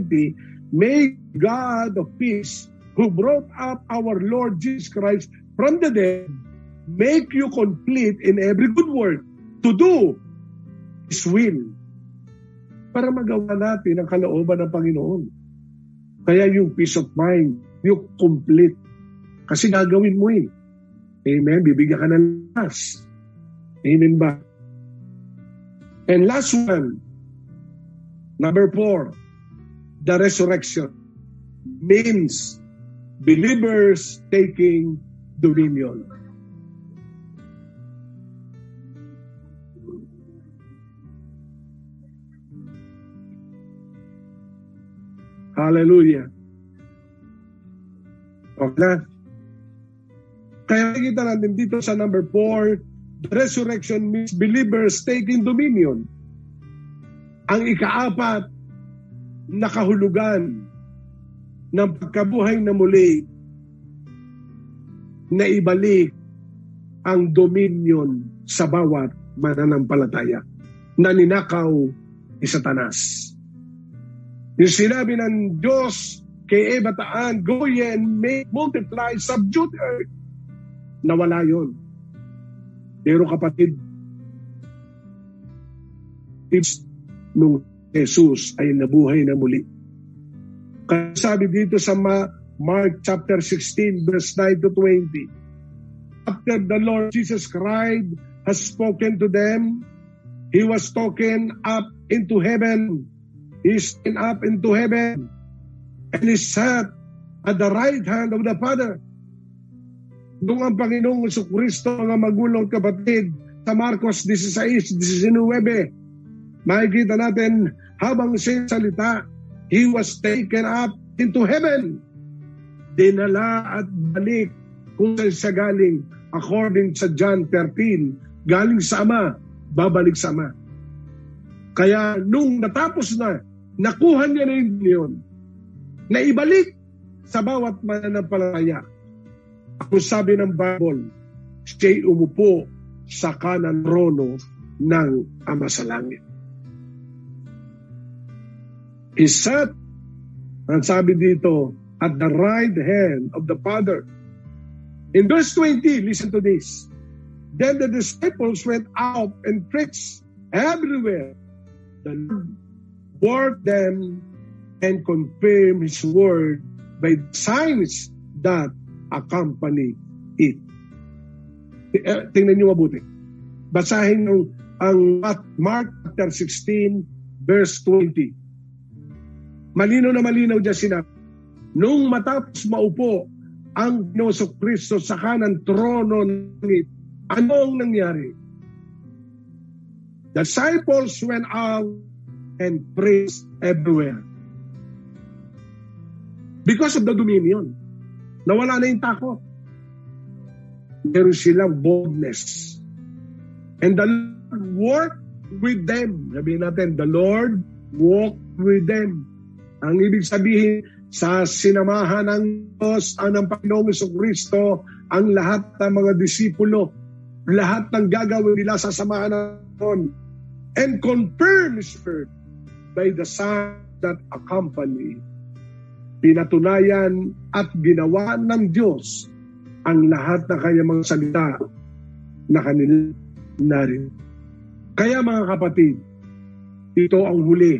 13:20, May God of peace, who brought up our Lord Jesus Christ from the dead, make you complete in every good work to do His will. Para magawa natin ang kalooban ng Panginoon. Kaya yung peace of mind, yung complete. Kasi gagawin mo eh. Amen. Bibigyan ka ng lakas. Amen ba? And last one, Number 4, the resurrection means believers taking dominion. Hallelujah. Okay. Kaya kita natin dito sa number 4, the resurrection means believers taking dominion. Ang ika-4, nakahulugan ng pagkabuhay na muli na ibalik ang dominion sa bawat mananampalataya na ninakaw ni Satanas. Yung sinabi ng Diyos kay Eva taan, go ye and make, multiply, subdue the earth. Nawala yun. Pero kapatid, it's nung Jesus ay nabuhay na muli. Kaya sabi dito sa Mark chapter 16 verse 9 to 20, after the Lord Jesus Christ has spoken to them, He was taken up into heaven. He stood up into heaven and He sat at the right hand of the Father. Nung ang Panginoong Jesucristo, mga magulong kapatid, sa Marcos 16:19, makikita natin, habang siya salita, He was taken up into heaven. Dinala at balik kung saan siya galing, according sa John 13, galing sa Ama, babalik sa Ama. Kaya nung natapos na, nakuha niya na yun, na ibalik sa bawat mananampalataya. Kung sabi ng Bible, siya'y umupo sa kanan trono ng Ama sa langit. He sat, ang sabi dito, at the right hand of the Father. In verse 20, listen to this. Then the disciples went out and preached everywhere. The Lord warned them and confirmed His word by signs that accompany it. Tingnan niyo mabuti. Basahin ang Mark chapter 16 verse 20. Malinaw na malinaw dyan sinabi. Nung matapos maupo ang Ginoso Kristo sa kanan trono ng langit, anong nangyari? The disciples went out and praised everywhere. Because of the dominion, nawala na yung takot. Meron silang boldness. And the Lord worked with them. Sabihin natin, the Lord walked with them. Ang ibig sabihin, sa sinamahan ng Diyos, ang Panginoong Jesucristo, ang lahat ng mga disipulo, lahat ng gagawin nila sa samahan noon, and confirmed His word by the signs that accompany. Pinatunayan at ginawa ng Diyos ang lahat ng kanyang mga salita na kanila narin. Kaya mga kapatid, ito ang huli,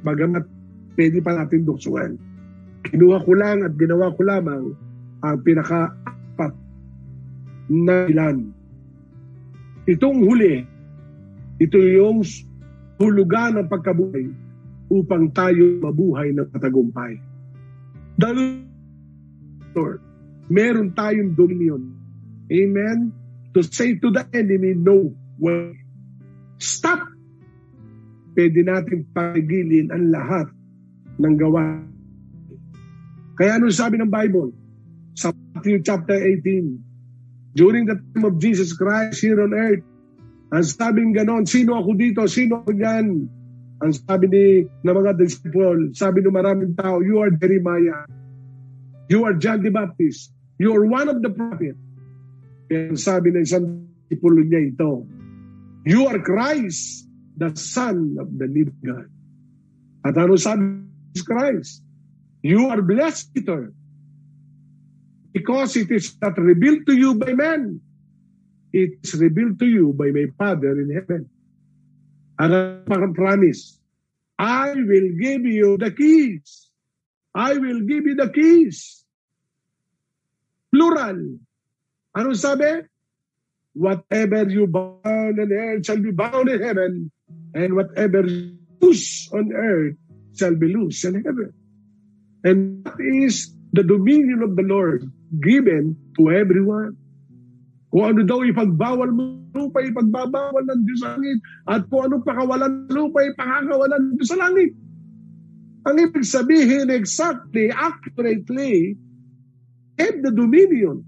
bagamat pwede pa natin duksuan. Kinuha ko lang at ginawa ko lamang ang pinaka-apat na ilan. Itong huli, ito yung hulugan ng pagkabuhay upang tayo mabuhay ng patagumpay. Dahil, Lord, meron tayong dominion. Amen? To say to the enemy, no way. Stop! Pwede natin pagigilin ang lahat ng gawa. Kaya ano sabi ng Bible? Sa Matthew chapter 18, during the time of Jesus Christ here on earth, ang sabing ganon, sino ako dito? Sino ako yan? Ang sabi ni ng mga disciple, sabi ng maraming tao, you are Jeremiah. You are John the Baptist. You are one of the prophets. Kaya sabi ng isang disciple niya ito, you are Christ, the Son of the living God. At ano sabi Jesus Christ? You are blessed, Peter, because it is not revealed to you by man. It is revealed to you by my Father in heaven. And I promise, I will give you the keys. I will give you the keys. Plural. Ano sabi? Whatever you bound on earth shall be bound in heaven, and whatever you loose on earth shall be loose in heaven. And that is the dominion of the Lord given to everyone. Kung ano daw ipagbawal mo lupa, ipagbabawal ng Diyos sa langit. At kung ano pakawalan lupa, ipakakawalan ng Diyos sa langit. Ang ibig sabihin exactly, accurately, kept the dominion.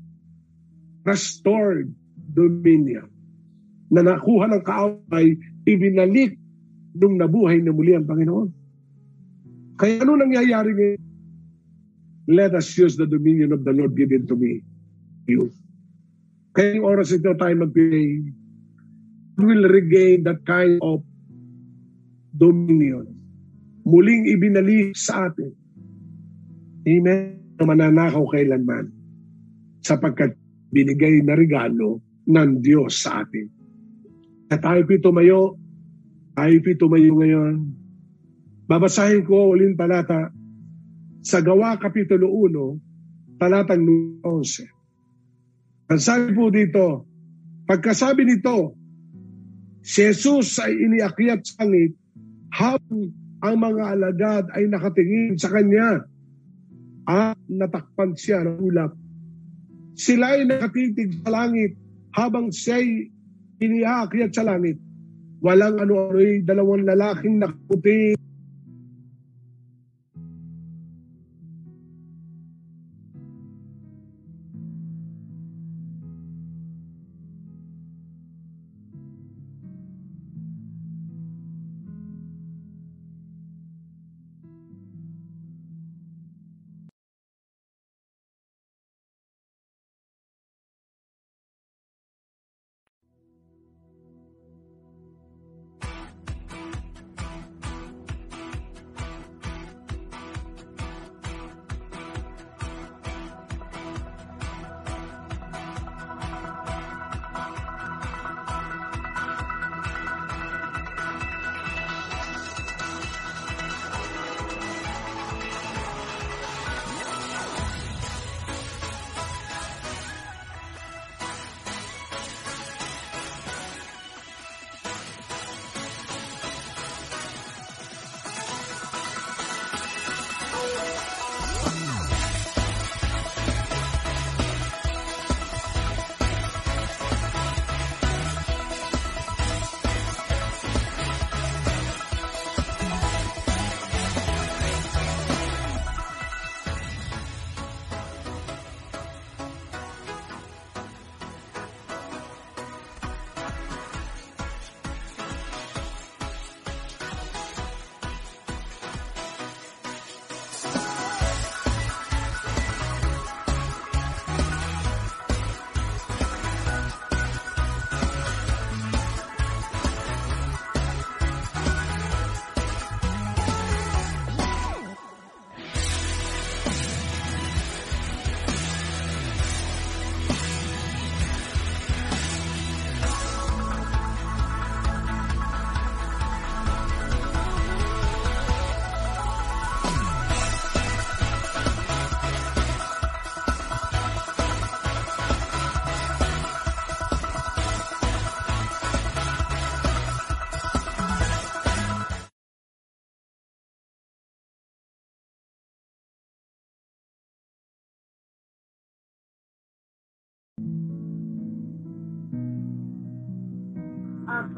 Restored dominion. Na nakuha ng kaaway, ibinalik nung nabuhay na muli ang Panginoon. Kaya ano nangyayari ngayon? Let us use the dominion of the Lord given to me. You. Kaya yung oras ito tayo mag-pray, will regain that kind of dominion. Muling ibinalik sa atin. Amen. Mananakaw kailanman. Sapagkat binigay na regalo ng Diyos sa atin. At tayo pitumayo ngayon. Babasahin ko ulit talata sa Gawa Kapitulo 1, talatang 11. Ang sabi po dito, pagkasabi nito, si Jesus ay iniakyat sa langit habang ang mga alagad ay nakatingin sa kanya at natakpan siya ng ulap. Sila ay nakatitig sa langit habang siya'y iniaakyat sa langit. Walang ano-ano'y dalawang lalaking nakaputi.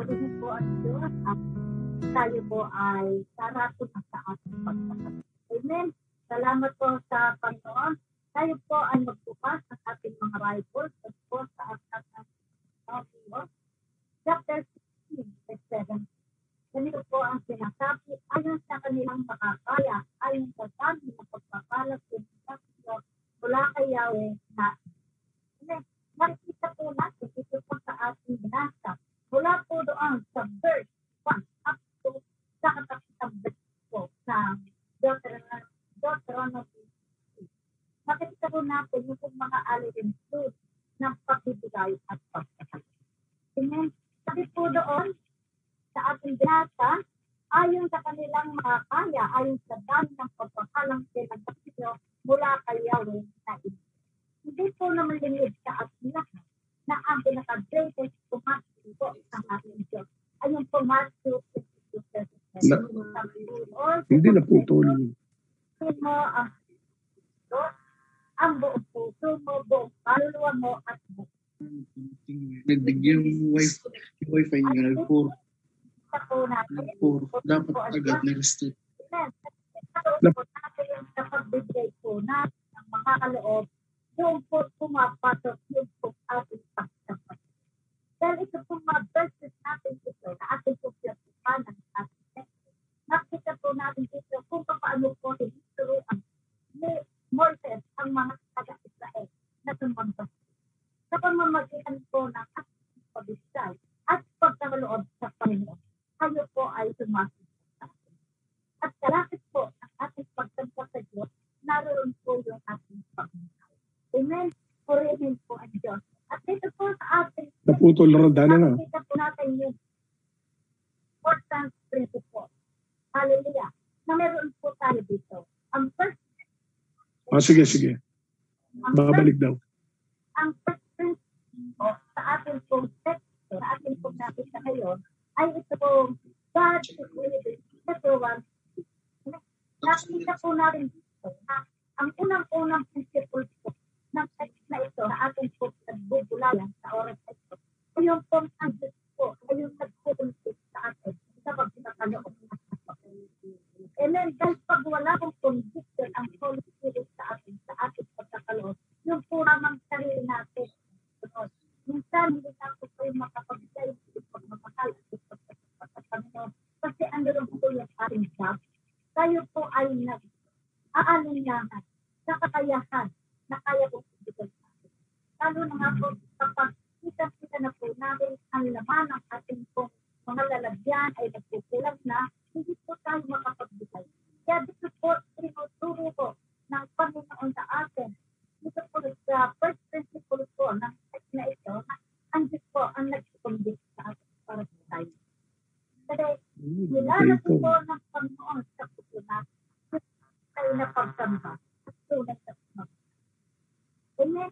Pagiging po ang Diyos at tayo po ay saratot sa ating pagkakasal. Amen. Salamat po sa Panginoon. Tayo po ay magbukas ng ating mga rivals at po sa ating Panginoon. Chapter 16, verse 7. Ganito po ang sinasabi ayon sa kanilang makakaya, ayon sa dami ng pagpapalas ng Diyos mula kay Yahweh na. Amen. Nakikita po natin ito po sa ating binasa. Mula po doon sa verse 1 up to sa katapitang verse po sa Deuteronomy 6. Makikita po natin yung mga alirintod ng pagbibigay at pagkakal. Sabi po doon sa ating binata, ayon sa kanilang makakaya, ayon sa dami ng pagpakalang pinagpapito mula kay Yahweh na ito. Hindi po naman linig sa ating lahat na ang pinaka-greatest po natin po sa ating Diyos. Ayun po, Matthew 22:33. Hindi na putol. Ang buong puso mo, buong kalwa mo at buong. Nagbigyan yung wifi niya ng 4. Dapat agad na-restrict. Dapat yung napagbigay ko na ang makakaloob yung po pumapasok yung po ating pagkakas. Dahil ito po mabasis natin ito na ating pagkakas ng ating pagkakas. Nakita po natin ito kung paano po history ang Moses ang mga taga-Israel na tumambas. Sa pamamagitan po ng ating pagkakasal at pagkakaloob sa Panginoon, kayo po ay tumasin sa atin. At kalakit po ang ating pagkakasal sa Diyos, naroon po yung ating pagkakasal. Amen? Purihin po ang Diyos. At dito po sa ating naputol na radana na. Nakita po natin yung important principle. Hallelujah. Na meron po tayo dito. Ang first sige. Babalik daw. Ang first principle sa ating context, sa ating pag-napit na ngayon, ay ito po, God is willing to do one. Nakita po natin dito na ang unang-unang principle po ng text na ito na ating po nagbubulayan sa oras na ito. Ngayon po, ang Diyos po, ngayon nagpupuntik sa atin sa pagkakaloon na and then, dahil pag wala kong conviction ang Holy Spirit sa ating pagkakaloon, yung pura mang sarili natin. Minsan, hindi natin po yung makapagsay yung pagmamahal at yung pagkakaloon. Kasi ang ganoon po yung ating job, tayo po ay nag-aaninyahan sa kakayahan na kaya po sigil natin. Lalo na nga po, kapag kita na po namin ang laman ng ating po mga lalagyan ay nagpukulang na hindi po tayo makapagbigay. Kaya dito po, tinuturo po ng Panginoon sa atin. Dito po sa first principle po ng text na ito, ang Diyos po ang nagsikondik sa atin para sa tayo. Kasi, nilalagay po ng Panginoon sa puso natin. Tayo na pagkamba at tunay sa panginoon. Amen?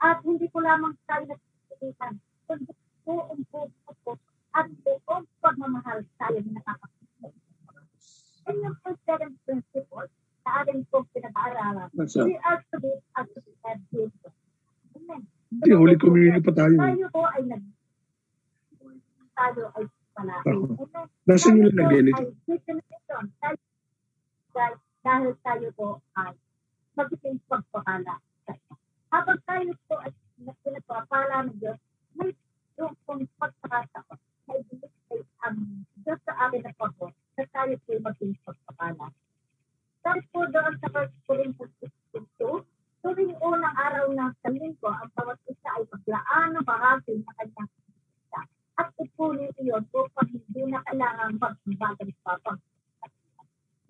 At hindi po lamang tayo nagsikondikan. Kundi po ang puso po at buong pagmamahal tayo na nakapagkamba. And yung second principle na atin po pinag-aaralan, we are to be as we have been. Amen. Hindi, Holy Communion pa tayo. Tayo ay palain. Nasaan yung lagyan ito? Dahil tayo po ay magiging pagpapala. Habang tayo po ay pinagpapala ng Diyos, may yung pagpapala na ibigay ang Diyos sa amin na pagpapala. Sa tayo po maging pagpapala. Tapos po doon sa 1 Corinthians 6:2, tuwing unang araw ng Linggo, ang bawat isa ay maglaan ng bahagi ng kanyang isa. At ipunin iyon upang hindi na kailangan magbagal pa pang.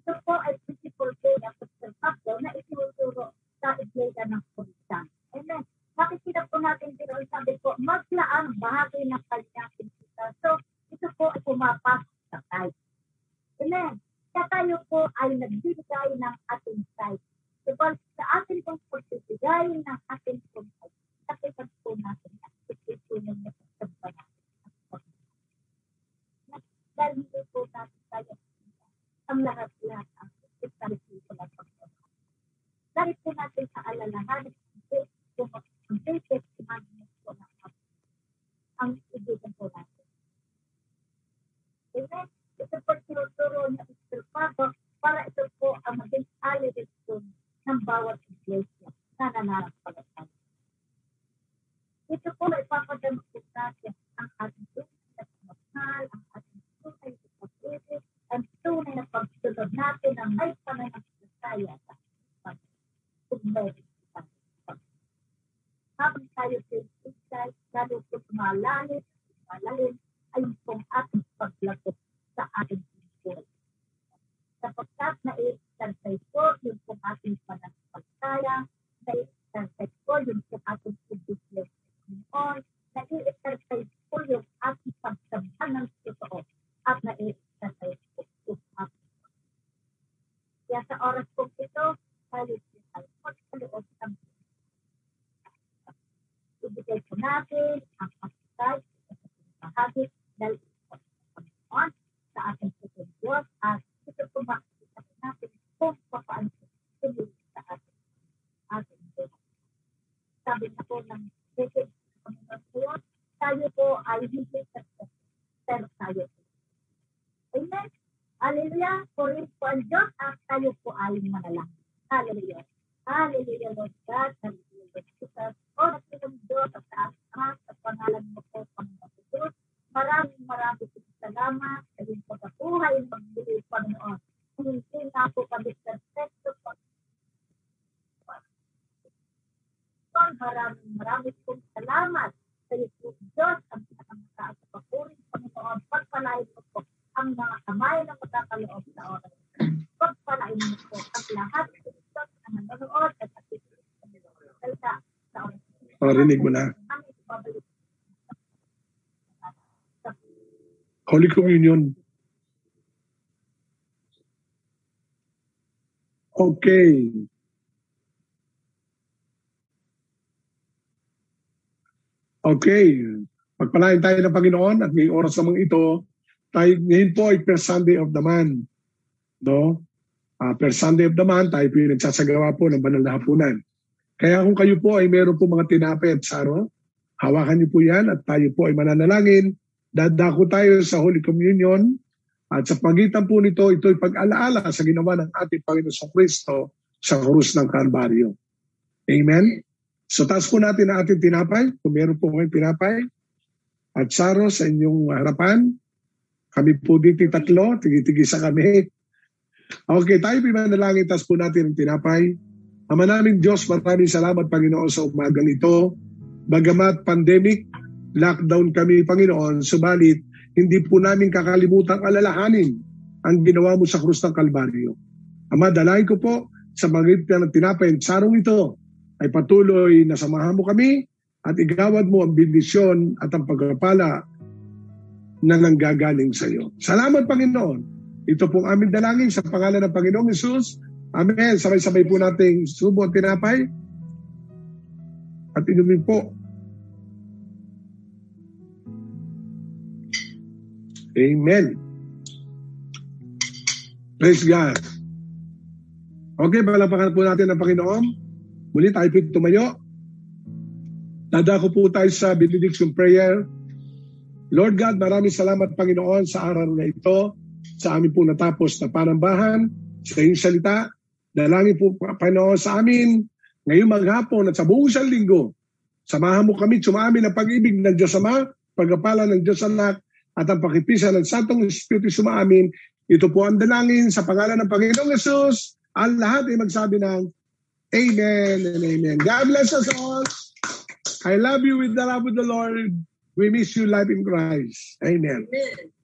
Ito po ay principle po ng Apostol Pablo na itinuturo sa iglesia ng Korinto. Amen. Makikita po natin dito sabi po, maglaan ang bahagi ng kanyang isa. So, ito po ay pumapasok sa tayo. Amen. Kaya tayo po ay nagbibigay ng ating side. Diba sa ating pong pagbibigay ng ating pong side, nakikag po natin at pagkikunin na pagsamba natin at pagkikunin. Dahil hindi po natin tayo ang lahat-lahat ang pagkikunin na pagkikunin. Dahil po natin sa alalahanin ang basic imaginis po ng ating ang ibigay po natin. Amen. Ito po tinuturo niya istrupado para ito po ang maging alibisyon ng bawat iglesia na nananampalatay. Ito po ay papadamagin natin ang ating tunay na pagmamahal, ang ating tunay na pag-ibig, ang tunay na pagsunod natin na may panay ang sasaya sa ating pag-ibig. Habang tayo sa isay, lalo po malalim ay itong ating paglagot sa ating buhay. Sapagkat naiistansay ko yung kung ating panagpagtaya, naiistansay ko yung kung ating pagbibles ngayon, naiistansay ko yung ating pagsabahan ng totoo, at naiistansay ko yung ating pagbibles. Kaya sa oras po ito, tayo ay magkaloob ng buhay. Ibigay po natin ang pagkakay, ang pagkakay, dahil sa ating Diyos sabi na po ng message ng Panginoon, tayo po ay hindi perfect, pero tayo po. Amen? Hallelujah. Purin po ang Diyos at tayo po ay manalangin. Hallelujah. Hallelujah, Lord God. Hallelujah, Lord Jesus. Oras po ng Diyos at taas at pangalan mo po, Panginoon Jesus. Maraming maraming salamat sa iyong pagkakuhay ng pagbili, Panginoon. Hindi na po kami perfecto, Panginoon. Maraming maraming salamat sa iyong Diyos at pinakamakas sa pakurin, Panginoon. Pagpalain mo po ang mga kamay ng magkakaloob sa oras. Pagpalain mo po ang lahat ng ito na nanonood at atitin sa mga sa oras. Parinig mo na. Holy Communion. Okay. Okay. Magpalain tayo ng Panginoon at ngayong oras namang ito, tayo ngayon po ay per Sunday of the month. No? Per Sunday of the month, tayo po yung nagsasagawa po ng banal na hapunan. Kaya kung kayo po ay meron po mga tinapay at saro, hawakan niyo po yan at tayo po ay mananalangin. Dadako tayo sa Holy Communion at sa pagitan po nito, ito'y pag-alaala sa ginawa ng ating Panginoong Kristo sa krus ng Kalbaryo. Amen? So taas po natin ang ating tinapay, kung meron po kayong tinapay at saro sa inyong harapan. Kami po dito tatlo, tigitigisa kami. Okay, tayo pinanalangin, tas po natin ang tinapay. Ama namin Diyos, maraming salamat Panginoon sa umagang ito. Bagamat pandemic, lockdown kami Panginoon, subalit hindi po namin kakalimutan alalahanin ang ginawa mo sa krus ng Kalbaryo. Ama, dalain ko po sa magitan ng tinapay at sarong ito ay patuloy na samahan mo kami at igawad mo ang bendisyon at ang pagpapala na nanggagaling sa iyo. Salamat, Panginoon. Ito pong aming dalangin sa pangalan ng Panginoong Hesus. Amen. Sabay-sabay po nating subo at tinapay. At inumin po. Amen. Praise God. Okay, palapakan po natin ang Panginoon. Muli tayo po tumayo. Dadako po tayo sa benediction prayer. Lord God, maraming salamat Panginoon sa araw na ito, sa amin po natapos na panambahan, sa iyong salita. Dalangin po Panginoon sa amin, ngayong maghapon at sa buong isang linggo. Samahan mo kami, sumaamin ang pag-ibig ng Diyos Ama, pagpapala ng Diyos Anak, at ang pakipisa ng Santong Espiritu sumaamin. Ito po ang dalangin sa pangalan ng Panginoong Yesus. Ang lahat ay magsabi ng Amen and Amen. God bless us all. I love you with the love of the Lord. We miss you, life in Christ. Amen. Amen.